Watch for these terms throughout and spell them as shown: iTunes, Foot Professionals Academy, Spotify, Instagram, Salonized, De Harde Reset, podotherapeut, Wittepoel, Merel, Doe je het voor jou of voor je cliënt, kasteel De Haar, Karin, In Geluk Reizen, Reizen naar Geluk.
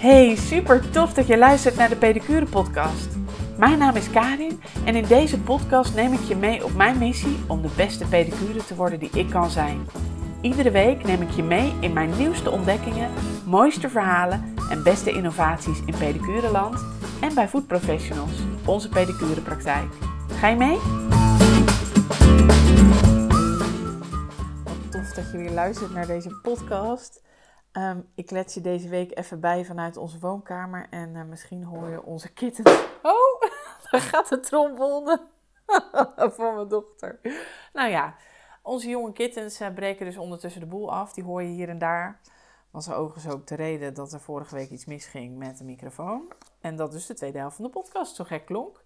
Hey, super tof dat je luistert naar de Pedicure Podcast. Mijn naam is Karin en in deze podcast neem ik je mee op mijn missie om de beste pedicure te worden die ik kan zijn. Iedere week neem ik je mee in mijn nieuwste ontdekkingen, mooiste verhalen en beste innovaties in pedicureland en bij Foot Professionals, onze pedicurepraktijk. Ga je mee? Wat tof dat je weer luistert naar deze podcast. Ik let je deze week even bij vanuit onze woonkamer en misschien hoor je onze kittens. Oh, daar gaat de trombone van mijn dochter. Nou ja, onze jonge kittens breken dus ondertussen de boel af. Die hoor je hier en daar. Was er overigens ook de reden dat er vorige week iets misging met de microfoon. En dat dus de tweede helft van de podcast zo gek klonk.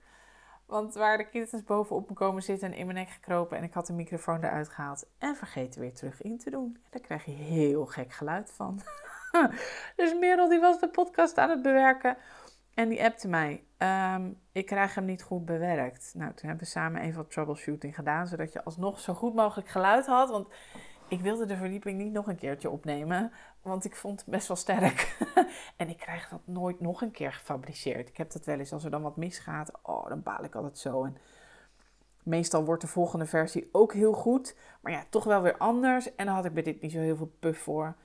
Want waar de kittens bovenop me komen zitten en in mijn nek gekropen. En ik had de microfoon eruit gehaald en vergeten weer terug in te doen. En daar krijg je heel gek geluid van. Dus Merel die was de podcast aan het bewerken. En die appte mij. Ik krijg hem niet goed bewerkt. Nou, toen hebben we samen even wat troubleshooting gedaan. Zodat je alsnog zo goed mogelijk geluid had. Want ik wilde de verdieping niet nog een keertje opnemen. Want ik vond het best wel sterk. En ik krijg dat nooit nog een keer gefabriceerd. Ik heb dat wel eens, als er dan wat misgaat. Oh, dan baal ik altijd zo. En meestal wordt de volgende versie ook heel goed. Maar ja, toch wel weer anders. En dan had ik bij dit niet zo heel veel puff voor.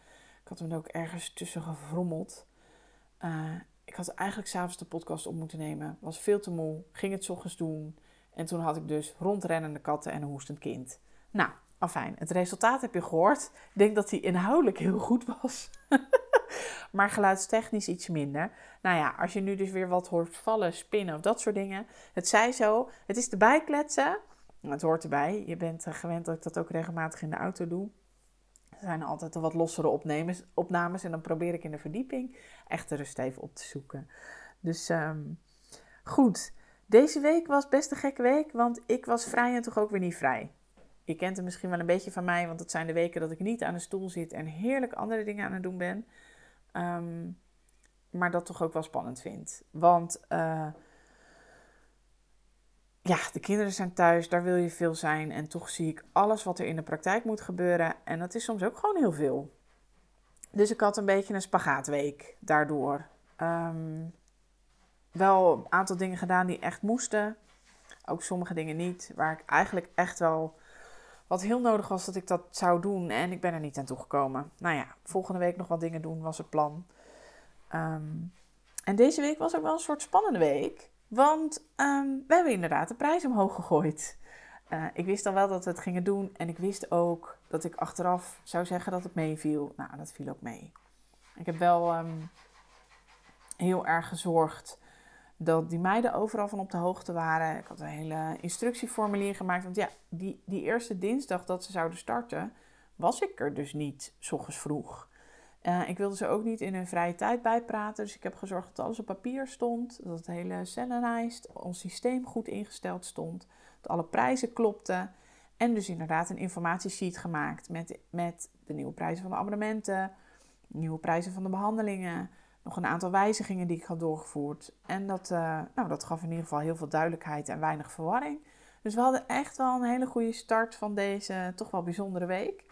Ik had hem ook ergens tussen gevrommeld. Ik had eigenlijk 's avonds de podcast op moeten nemen. Was veel te moe. Ging het 's ochtends doen. En toen had ik dus rondrennende katten en een hoestend kind. Nou, afijn. Het resultaat heb je gehoord. Ik denk dat die inhoudelijk heel goed was. Maar geluidstechnisch iets minder. Nou ja, als je nu dus weer wat hoort vallen, spinnen of dat soort dingen. Het zij zo. Het is erbij kletsen. Het hoort erbij. Je bent gewend dat ik dat ook regelmatig in de auto doe. Er zijn altijd al wat lossere opnames. En dan probeer ik in de verdieping echt de rust even op te zoeken. Dus goed. Deze week was best een gekke week. Want ik was vrij en toch ook weer niet vrij. Je kent het misschien wel een beetje van mij. Want dat zijn de weken dat ik niet aan de stoel zit. En heerlijk andere dingen aan het doen ben. Maar dat toch ook wel spannend vind. Want de kinderen zijn thuis, daar wil je veel zijn. En toch zie ik alles wat er in de praktijk moet gebeuren. En dat is soms ook gewoon heel veel. Dus ik had een beetje een spagaatweek daardoor. Wel een aantal dingen gedaan die echt moesten. Ook sommige dingen niet. Waar ik eigenlijk echt wel... Wat heel nodig was dat ik dat zou doen. En ik ben er niet aan toegekomen. Nou ja, volgende week nog wat dingen doen was het plan. En deze week was ook wel een soort spannende week. Want we hebben inderdaad de prijs omhoog gegooid. Ik wist al wel dat we het gingen doen. En ik wist ook dat ik achteraf zou zeggen dat het meeviel. Nou, dat viel ook mee. Ik heb wel heel erg gezorgd dat die meiden overal van op de hoogte waren. Ik had een hele instructieformulier gemaakt. Want ja, die eerste dinsdag dat ze zouden starten, was ik er dus niet, 's ochtends vroeg. Ik wilde ze ook niet in hun vrije tijd bijpraten. Dus ik heb gezorgd dat alles op papier stond. Dat het hele Salonized, ons systeem goed ingesteld stond. Dat alle prijzen klopten. En dus inderdaad een informatiesheet gemaakt met de nieuwe prijzen van de abonnementen. Nieuwe prijzen van de behandelingen. Nog een aantal wijzigingen die ik had doorgevoerd. En dat gaf in ieder geval heel veel duidelijkheid en weinig verwarring. Dus we hadden echt wel een hele goede start van deze toch wel bijzondere week.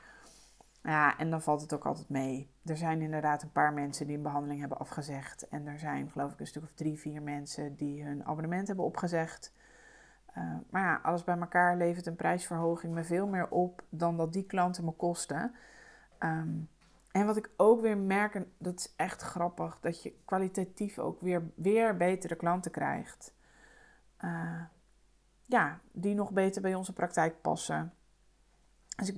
Ja, en dan valt het ook altijd mee. Er zijn inderdaad een paar mensen die een behandeling hebben afgezegd. En er zijn geloof ik een stuk of 3-4 mensen die hun abonnement hebben opgezegd. Maar ja, alles bij elkaar levert een prijsverhoging me veel meer op dan dat die klanten me kosten. En wat ik ook weer merk, en dat is echt grappig, dat je kwalitatief ook weer betere klanten krijgt. Die nog beter bij onze praktijk passen. Dus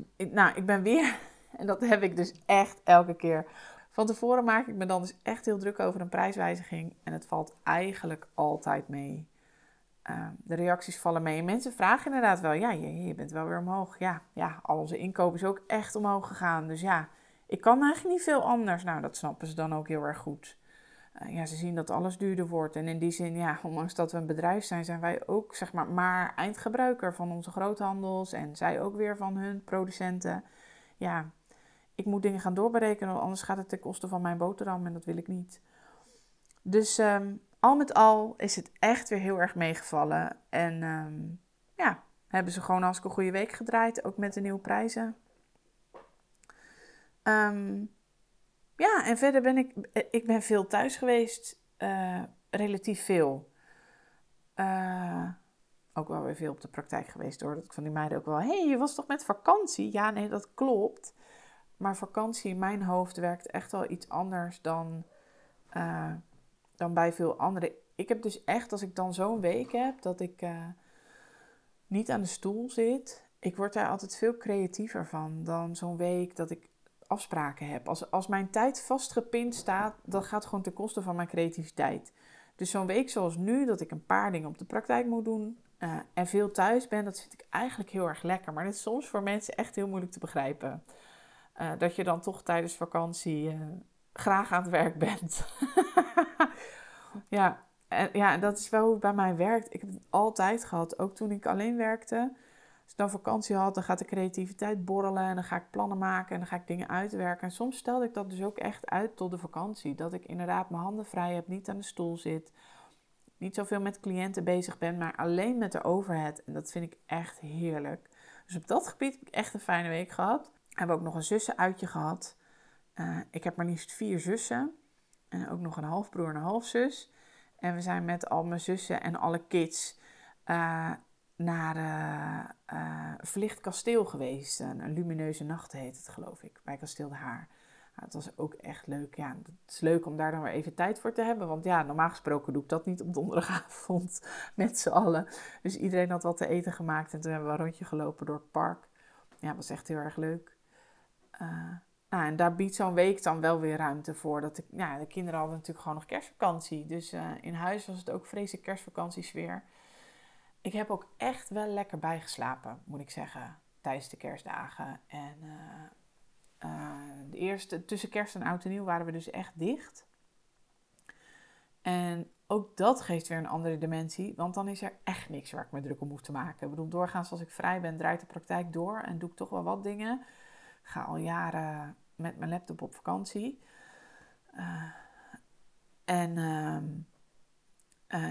ik ben weer, en dat heb ik dus echt elke keer. Van tevoren maak ik me dan dus echt heel druk over een prijswijziging. En het valt eigenlijk altijd mee. De reacties vallen mee. En mensen vragen inderdaad wel, ja, je bent wel weer omhoog. Ja, al onze inkoop is ook echt omhoog gegaan. Dus ja, ik kan eigenlijk niet veel anders. Nou, dat snappen ze dan ook heel erg goed. Ze zien dat alles duurder wordt. En in die zin, ja, ondanks dat we een bedrijf zijn, zijn wij ook, zeg maar eindgebruiker van onze groothandels. En zij ook weer van hun producenten. Ja, ik moet dingen gaan doorberekenen, want anders gaat het ten koste van mijn boterham. En dat wil ik niet. Dus al met al is het echt weer heel erg meegevallen. En hebben ze gewoon als een goede week gedraaid. Ook met de nieuwe prijzen. Ja, en verder ben ik ben veel thuis geweest. Relatief veel. Ook wel weer veel op de praktijk geweest hoor. Dat ik van die meiden ook wel... Hé, je was toch met vakantie? Ja, nee, dat klopt. Maar vakantie in mijn hoofd werkt echt wel iets anders dan bij veel anderen. Ik heb dus echt, als ik dan zo'n week heb, dat ik niet aan de stoel zit. Ik word daar altijd veel creatiever van dan zo'n week dat ik afspraken heb. Als mijn tijd vastgepind staat, dat gaat gewoon ten koste van mijn creativiteit. Dus zo'n week zoals nu, dat ik een paar dingen op de praktijk moet doen en veel thuis ben, dat vind ik eigenlijk heel erg lekker. Maar dat is soms voor mensen echt heel moeilijk te begrijpen. Dat je dan toch tijdens vakantie graag aan het werk bent. Ja, dat is wel hoe het bij mij werkt. Ik heb het altijd gehad, ook toen ik alleen werkte. Als ik dan vakantie had, dan gaat de creativiteit borrelen en dan ga ik plannen maken en dan ga ik dingen uitwerken. En soms stelde ik dat dus ook echt uit tot de vakantie. Dat ik inderdaad mijn handen vrij heb, niet aan de stoel zit, niet zoveel met cliënten bezig ben, maar alleen met de overhead. En dat vind ik echt heerlijk. Dus op dat gebied heb ik echt een fijne week gehad. We hebben ook nog een zussenuitje gehad. Ik heb maar liefst 4 zussen. En ook nog een halfbroer en een halfzus. En we zijn met al mijn zussen en alle kids naar verlicht kasteel geweest. Een lumineuze nacht heet het, geloof ik, bij kasteel De Haar. Het was ook echt leuk. Ja, het is leuk om daar dan weer even tijd voor te hebben. Want ja, normaal gesproken doe ik dat niet op donderdagavond met z'n allen. Dus iedereen had wat te eten gemaakt. En toen hebben we een rondje gelopen door het park. Ja, het was echt heel erg leuk. En daar biedt zo'n week dan wel weer ruimte voor. De kinderen hadden natuurlijk gewoon nog kerstvakantie. Dus in huis was het ook vreselijk kerstvakantiesfeer. Ik heb ook echt wel lekker bijgeslapen, moet ik zeggen, tijdens de kerstdagen. En de eerste, tussen kerst en oud en nieuw, waren we dus echt dicht. En ook dat geeft weer een andere dimensie, want dan is er echt niks waar ik me druk om hoef te maken. Ik bedoel, doorgaans als ik vrij ben, draait de praktijk door en doe ik toch wel wat dingen. Ik ga al jaren met mijn laptop op vakantie.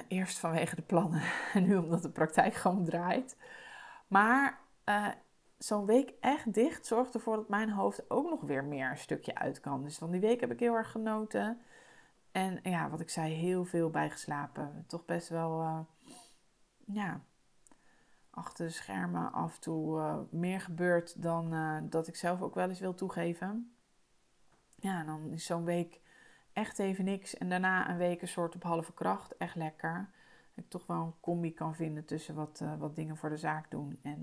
Eerst vanwege de plannen en nu omdat de praktijk gewoon draait. Maar zo'n week echt dicht zorgt ervoor dat mijn hoofd ook nog weer meer een stukje uit kan. Dus van die week heb ik heel erg genoten. En ja, wat ik zei, heel veel bijgeslapen. Toch best wel, achter de schermen af en toe meer gebeurt dan dat ik zelf ook wel eens wil toegeven. Ja, dan is zo'n week echt even niks. En daarna een week een soort op halve kracht. Echt lekker. Dat ik toch wel een combi kan vinden tussen wat dingen voor de zaak doen en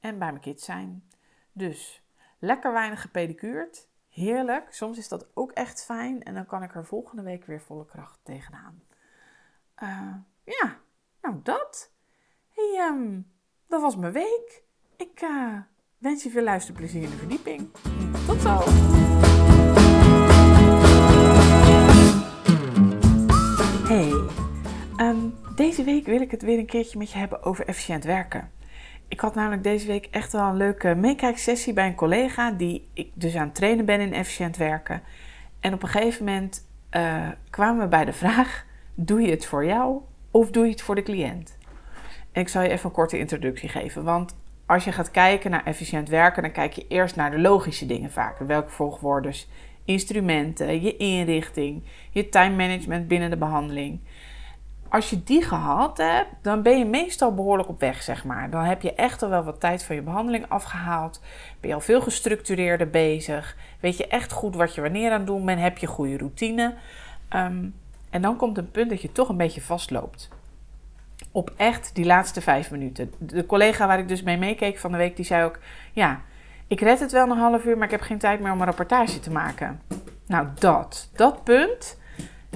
bij mijn kids zijn. Dus, lekker weinig gepedicuurd. Heerlijk. Soms is dat ook echt fijn. En dan kan ik er volgende week weer volle kracht tegenaan. Dat. Hey, dat was mijn week. Ik wens je veel luisterplezier in de verdieping. Tot zo! Hey, deze week wil ik het weer een keertje met je hebben over efficiënt werken. Ik had namelijk deze week echt wel een leuke meekijksessie bij een collega die ik dus aan het trainen ben in efficiënt werken. En op een gegeven moment kwamen we bij de vraag, doe je het voor jou of doe je het voor de cliënt? En ik zal je even een korte introductie geven, want als je gaat kijken naar efficiënt werken, dan kijk je eerst naar de logische dingen vaak. Welke volgorde, instrumenten, je inrichting, je time management binnen de behandeling. Als je die gehad hebt, dan ben je meestal behoorlijk op weg, zeg maar. Dan heb je echt al wel wat tijd van je behandeling afgehaald. Ben je al veel gestructureerder bezig. Weet je echt goed wat je wanneer aan het doen bent. Heb je goede routine. En dan komt een punt dat je toch een beetje vastloopt. Op echt die laatste 5 minuten. De collega waar ik dus mee meekeek van de week, die zei ook... Ja, ik red het wel een half uur, maar ik heb geen tijd meer om een rapportage te maken. Nou, dat punt,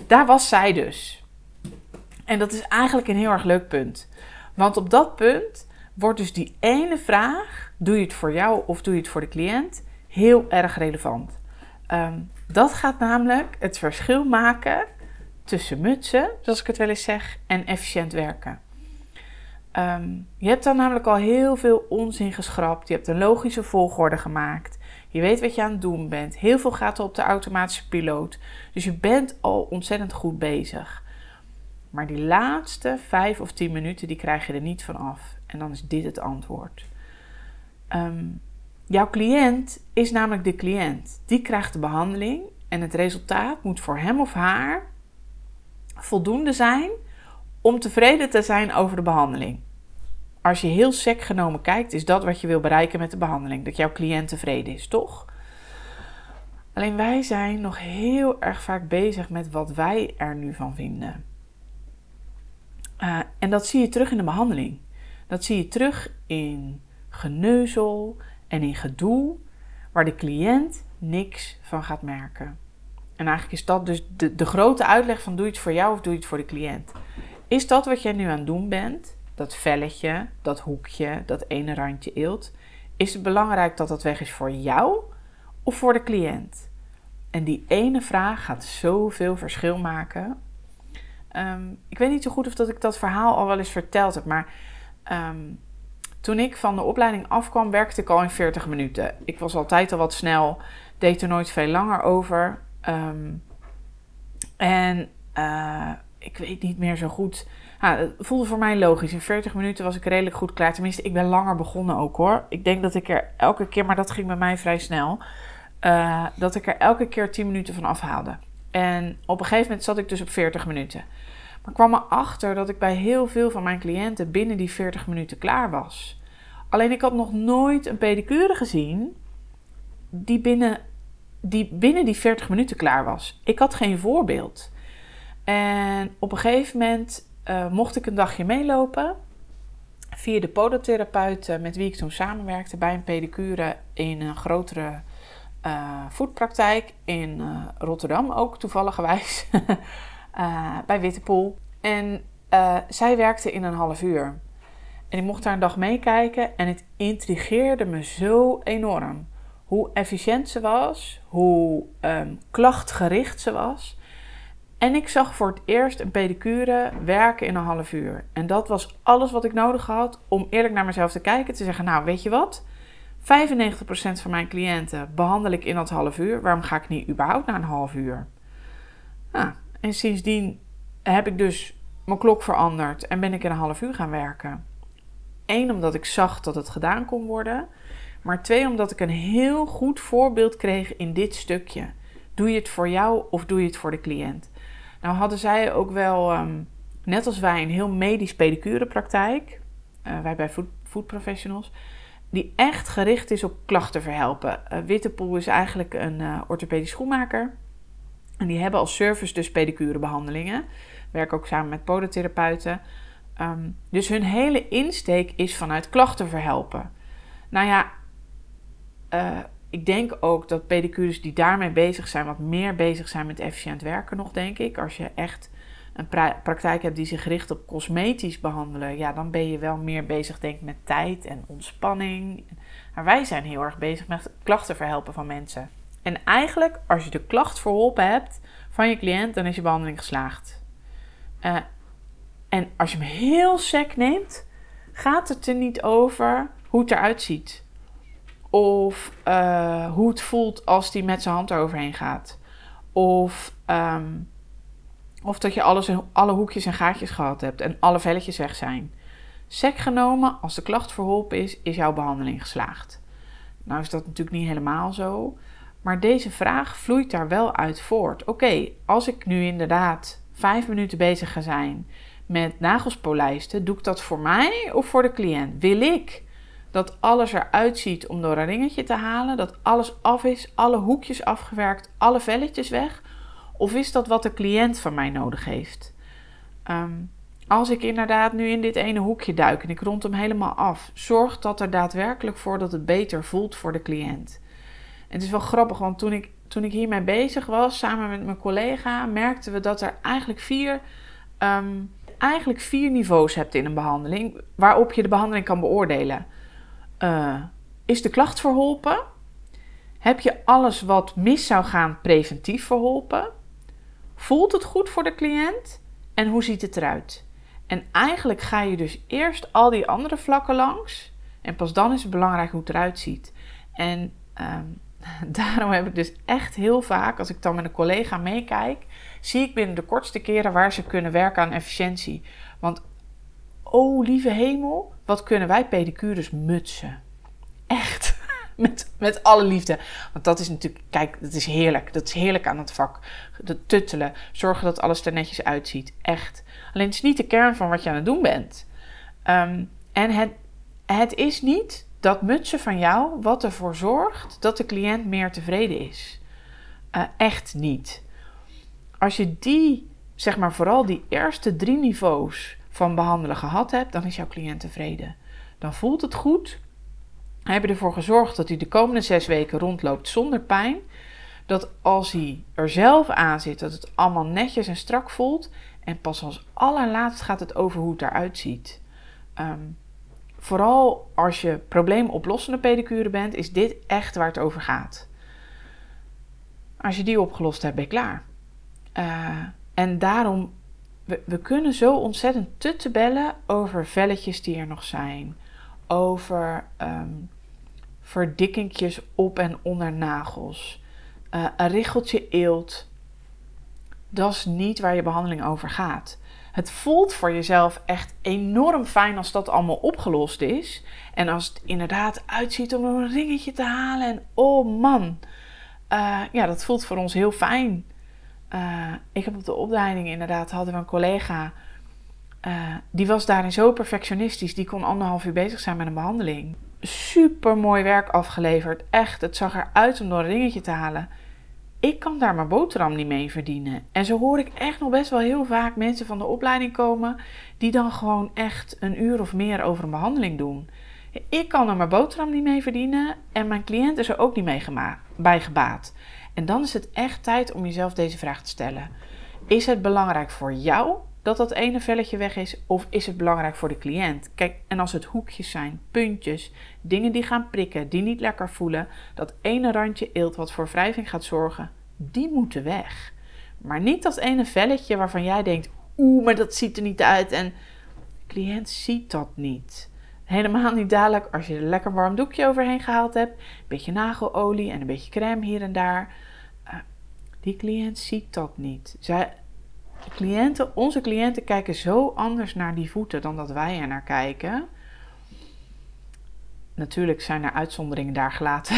daar was zij dus... En dat is eigenlijk een heel erg leuk punt. Want op dat punt wordt dus die ene vraag, doe je het voor jou of doe je het voor de cliënt, heel erg relevant. Dat gaat namelijk het verschil maken tussen mutsen, zoals ik het wel eens zeg, en efficiënt werken. Je hebt dan namelijk al heel veel onzin geschrapt. Je hebt een logische volgorde gemaakt. Je weet wat je aan het doen bent. Heel veel gaat op de automatische piloot. Dus je bent al ontzettend goed bezig. Maar die laatste 5 of 10 minuten, die krijg je er niet van af. En dan is dit het antwoord. Jouw cliënt is namelijk de cliënt. Die krijgt de behandeling en het resultaat moet voor hem of haar voldoende zijn om tevreden te zijn over de behandeling. Als je heel sec genomen kijkt, is dat wat je wil bereiken met de behandeling. Dat jouw cliënt tevreden is, toch? Alleen wij zijn nog heel erg vaak bezig met wat wij er nu van vinden. En dat zie je terug in de behandeling. Dat zie je terug in geneuzel en in gedoe, waar de cliënt niks van gaat merken. En eigenlijk is dat dus de grote uitleg van doe je het voor jou of doe je het voor de cliënt. Is dat wat jij nu aan het doen bent, dat velletje, dat hoekje, dat ene randje eelt, is het belangrijk dat dat weg is voor jou of voor de cliënt? En die ene vraag gaat zoveel verschil maken. Ik weet niet zo goed of dat ik dat verhaal al wel eens verteld heb, maar toen ik van de opleiding afkwam, werkte ik al in 40 minuten. Ik was altijd al wat snel, deed er nooit veel langer over. Ik weet niet meer zo goed. Het voelde voor mij logisch. In 40 minuten was ik redelijk goed klaar. Tenminste, ik ben langer begonnen ook hoor. Ik denk dat ik er elke keer, maar dat ging bij mij vrij snel, dat ik er elke keer 10 minuten van afhaalde. En op een gegeven moment zat ik dus op 40 minuten. Maar ik kwam erachter dat ik bij heel veel van mijn cliënten binnen die 40 minuten klaar was. Alleen ik had nog nooit een pedicure gezien die binnen die 40 minuten klaar was. Ik had geen voorbeeld. En op een gegeven moment mocht ik een dagje meelopen via de podotherapeut met wie ik toen samenwerkte bij een pedicure in een grotere voetpraktijk in Rotterdam, ook toevalligerwijs, bij Wittepoel. En zij werkte in een half uur. En ik mocht daar een dag meekijken en het intrigeerde me zo enorm. Hoe efficiënt ze was, hoe klachtgericht ze was. En ik zag voor het eerst een pedicure werken in een half uur. En dat was alles wat ik nodig had om eerlijk naar mezelf te kijken. Te zeggen, nou weet je wat? 95% van mijn cliënten behandel ik in dat half uur. Waarom ga ik niet überhaupt naar een half uur? Nou, en sindsdien heb ik dus mijn klok veranderd en ben ik in een half uur gaan werken. 1, omdat ik zag dat het gedaan kon worden. Maar 2, omdat ik een heel goed voorbeeld kreeg in dit stukje. Doe je het voor jou of doe je het voor de cliënt? Nou hadden zij ook wel, net als wij, een heel medisch pedicurepraktijk. Wij bij Foot Professionals. Die echt gericht is op klachten verhelpen. Wittepoel is eigenlijk een orthopedisch schoenmaker. En die hebben als service dus pedicurebehandelingen. Werken ook samen met podotherapeuten. Dus hun hele insteek is vanuit klachten verhelpen. Nou ja, ik denk ook dat pedicures die daarmee bezig zijn, wat meer bezig zijn met efficiënt werken nog, denk ik. Als je echt een praktijk hebt die zich richt op cosmetisch behandelen, ja, dan ben je wel meer bezig, denk ik, met tijd en ontspanning. Maar wij zijn heel erg bezig met klachten verhelpen van mensen. En eigenlijk, als je de klacht verholpen hebt van je cliënt, dan is je behandeling geslaagd. En als je hem heel sec neemt, gaat het er niet over hoe het eruit ziet. Of hoe het voelt als die met zijn hand eroverheen gaat. Of dat je alle hoekjes en gaatjes gehad hebt en alle velletjes weg zijn. Sec genomen, als de klacht verholpen is, is jouw behandeling geslaagd. Nou is dat natuurlijk niet helemaal zo. Maar deze vraag vloeit daar wel uit voort. Oké, als ik nu inderdaad 5 minuten bezig ga zijn met nagels polijsten, doe ik dat voor mij of voor de cliënt? Wil ik dat alles eruit ziet om door een ringetje te halen, dat alles af is, alle hoekjes afgewerkt, alle velletjes weg? Of is dat wat de cliënt van mij nodig heeft? Als ik inderdaad nu in dit ene hoekje duik en ik rond hem helemaal af, zorgt dat er daadwerkelijk voor dat het beter voelt voor de cliënt? En het is wel grappig, want toen ik hiermee bezig was, samen met mijn collega, merkten we dat er eigenlijk 4 niveaus hebt in een behandeling, waarop je de behandeling kan beoordelen. Is de klacht verholpen? Heb je alles wat mis zou gaan preventief verholpen? Voelt het goed voor de cliënt? En hoe ziet het eruit? En eigenlijk ga je dus eerst al die andere vlakken langs. En pas dan is het belangrijk hoe het eruit ziet. En daarom heb ik dus echt heel vaak, als ik dan met een collega meekijk, zie ik binnen de kortste keren waar ze kunnen werken aan efficiëntie. Want, oh lieve hemel, wat kunnen wij pedicures mutsen. Echt. Met alle liefde. Want dat is natuurlijk, kijk, dat is heerlijk. Dat is heerlijk aan het vak. Dat tuttelen. Zorgen dat alles er netjes uitziet. Echt. Alleen het is niet de kern van wat je aan het doen bent. En het is niet dat mutsen van jou wat ervoor zorgt dat de cliënt meer tevreden is. Echt niet. Als je die, zeg maar vooral die eerste 3 niveaus van behandelen gehad hebt, dan is jouw cliënt tevreden. Dan voelt het goed. We hebben ervoor gezorgd dat hij de komende 6 weken rondloopt zonder pijn. Dat als hij er zelf aan zit, dat het allemaal netjes en strak voelt. En pas als allerlaatst gaat het over hoe het eruit ziet. Vooral als je probleemoplossende pedicure bent, is dit echt waar het over gaat. Als je die opgelost hebt, ben je klaar. En daarom, we kunnen zo ontzettend te bellen over velletjes die er nog zijn. Over verdikkingjes op en onder nagels. Een richeltje eelt. Dat is niet waar je behandeling over gaat. Het voelt voor jezelf echt enorm fijn als dat allemaal opgelost is. En als het inderdaad uitziet om een ringetje te halen. En oh man, ja, dat voelt voor ons heel fijn. Ik heb op de opleiding inderdaad, hadden we een collega. Die was daarin zo perfectionistisch. Die kon 1,5 uur bezig zijn met een behandeling. Super mooi werk afgeleverd. Echt, het zag eruit om door een ringetje te halen. Ik kan daar mijn boterham niet mee verdienen. En zo hoor ik echt nog best wel heel vaak mensen van de opleiding komen. Die dan gewoon echt een uur of meer over een behandeling doen. Ik kan er mijn boterham niet mee verdienen. En mijn cliënt is er ook niet mee bij gebaat. En dan is het echt tijd om jezelf deze vraag te stellen. Is het belangrijk voor jou dat dat ene velletje weg is? Of is het belangrijk voor de cliënt? Kijk, en als het hoekjes zijn, puntjes, dingen die gaan prikken, die niet lekker voelen. Dat ene randje eelt wat voor wrijving gaat zorgen, die moeten weg. Maar niet dat ene velletje waarvan jij denkt, oeh, maar dat ziet er niet uit. En de cliënt ziet dat niet. Helemaal niet dadelijk als je er lekker warm doekje overheen gehaald hebt. Een beetje nagelolie en een beetje crème hier en daar. Die cliënt ziet dat niet. Onze cliënten kijken zo anders naar die voeten dan dat wij er naar kijken. Natuurlijk zijn er uitzonderingen daar gelaten.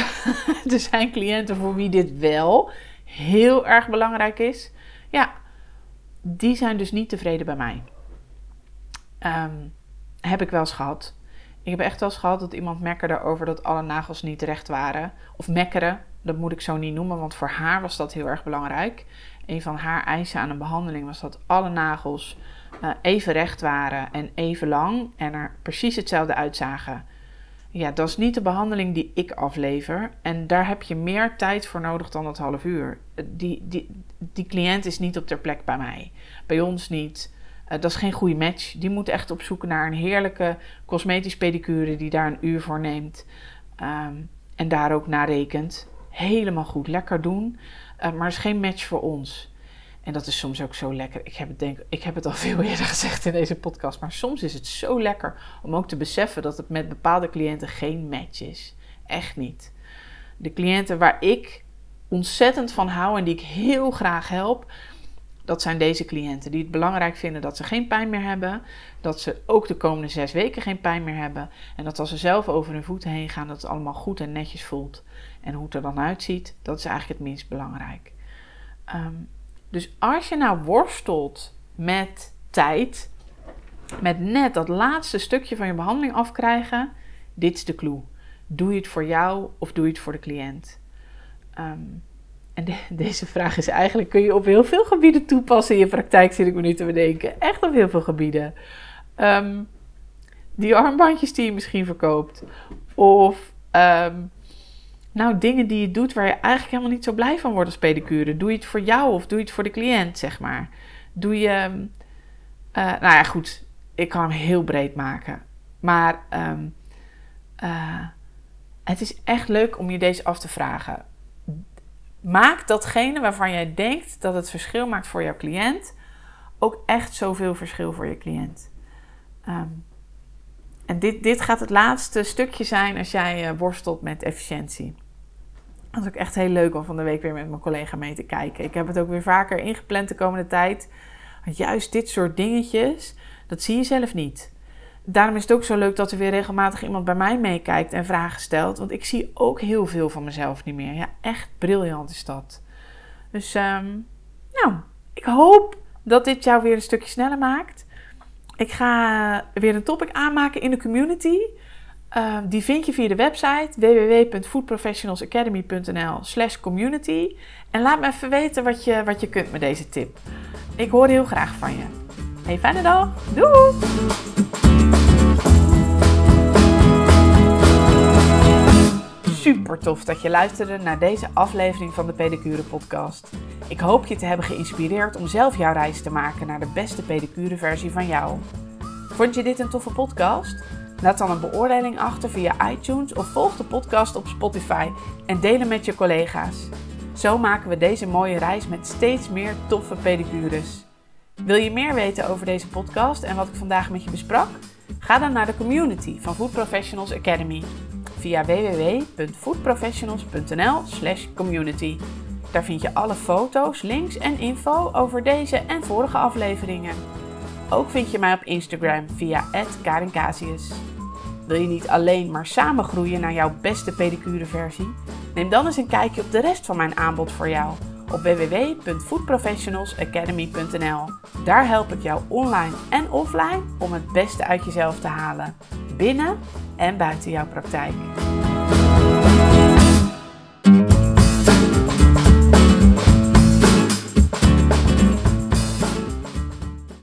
Er zijn cliënten voor wie dit wel heel erg belangrijk is. Ja, die zijn dus niet tevreden bij mij. Heb ik wel eens gehad. Ik heb echt wel eens gehad dat iemand mekkerde over dat alle nagels niet recht waren. Of mekkeren, dat moet ik zo niet noemen, want voor haar was dat heel erg belangrijk. Een van haar eisen aan een behandeling was dat alle nagels even recht waren en even lang en er precies hetzelfde uitzagen. Ja, dat is niet de behandeling die ik aflever en daar heb je meer tijd voor nodig dan dat half uur. Die cliënt is niet op ter plek bij mij, bij ons niet. Dat is geen goede match. Die moet echt op zoek naar een heerlijke cosmetisch pedicure die daar een uur voor neemt en daar ook naar rekent. Helemaal goed, lekker doen. Maar het is geen match voor ons. En dat is soms ook zo lekker. Ik heb het al veel eerder gezegd in deze podcast. Maar soms is het zo lekker om ook te beseffen dat het met bepaalde cliënten geen match is. Echt niet. De cliënten waar ik ontzettend van hou en die ik heel graag help, dat zijn deze cliënten die het belangrijk vinden dat ze geen pijn meer hebben. Dat ze ook de komende 6 weken geen pijn meer hebben. En dat als ze zelf over hun voeten heen gaan, dat het allemaal goed en netjes voelt. En hoe het er dan uitziet, dat is eigenlijk het minst belangrijk. Dus als je nou worstelt met tijd, met net dat laatste stukje van je behandeling afkrijgen, dit is de clue. Doe je het voor jou of doe je het voor de cliënt? Deze vraag is eigenlijk, kun je op heel veel gebieden toepassen in je praktijk, zit ik me nu te bedenken. Echt op heel veel gebieden. Die armbandjes die je misschien verkoopt. Of dingen die je doet waar je eigenlijk helemaal niet zo blij van wordt als pedicure. Doe je het voor jou of doe je het voor de cliënt, zeg maar. Doe je... ik kan hem heel breed maken. Maar het is echt leuk om je deze af te vragen. Maak datgene waarvan jij denkt dat het verschil maakt voor jouw cliënt ook echt zoveel verschil voor je cliënt. En dit gaat het laatste stukje zijn als jij worstelt met efficiëntie. Dat is ook echt heel leuk om van de week weer met mijn collega mee te kijken. Ik heb het ook weer vaker ingepland de komende tijd. Want juist dit soort dingetjes, dat zie je zelf niet. daarom is het ook zo leuk dat er weer regelmatig iemand bij mij meekijkt en vragen stelt. Want ik zie ook heel veel van mezelf niet meer. Ja, echt briljant is dat. Dus nou, ik hoop dat dit jou weer een stukje sneller maakt. Ik ga weer een topic aanmaken in de community. Die vind je via de website www.footprofessionalsacademy.nl/community. En laat me even weten wat je kunt met deze tip. Ik hoor heel graag van je. Hey, fijne dag. Doei! Super tof dat je luisterde naar deze aflevering van de Pedicure Podcast. Ik hoop je te hebben geïnspireerd om zelf jouw reis te maken naar de beste pedicure versie van jou. Vond je dit een toffe podcast? Laat dan een beoordeling achter via iTunes of volg de podcast op Spotify en deel hem met je collega's. Zo maken we deze mooie reis met steeds meer toffe pedicures. Wil je meer weten over deze podcast en wat ik vandaag met je besprak? Ga dan naar de community van Foot Professionals Academy via www.footprofessionals.nl/community. Daar vind je alle foto's, links en info over deze en vorige afleveringen. Ook vind je mij op Instagram via @Karin. Wil je niet alleen maar samen groeien naar jouw beste pedicure versie? Neem dan eens een kijkje op de rest van mijn aanbod voor jou op www.footprofessionalsacademy.nl. Daar help ik jou online en offline om het beste uit jezelf te halen, binnen en buiten jouw praktijk.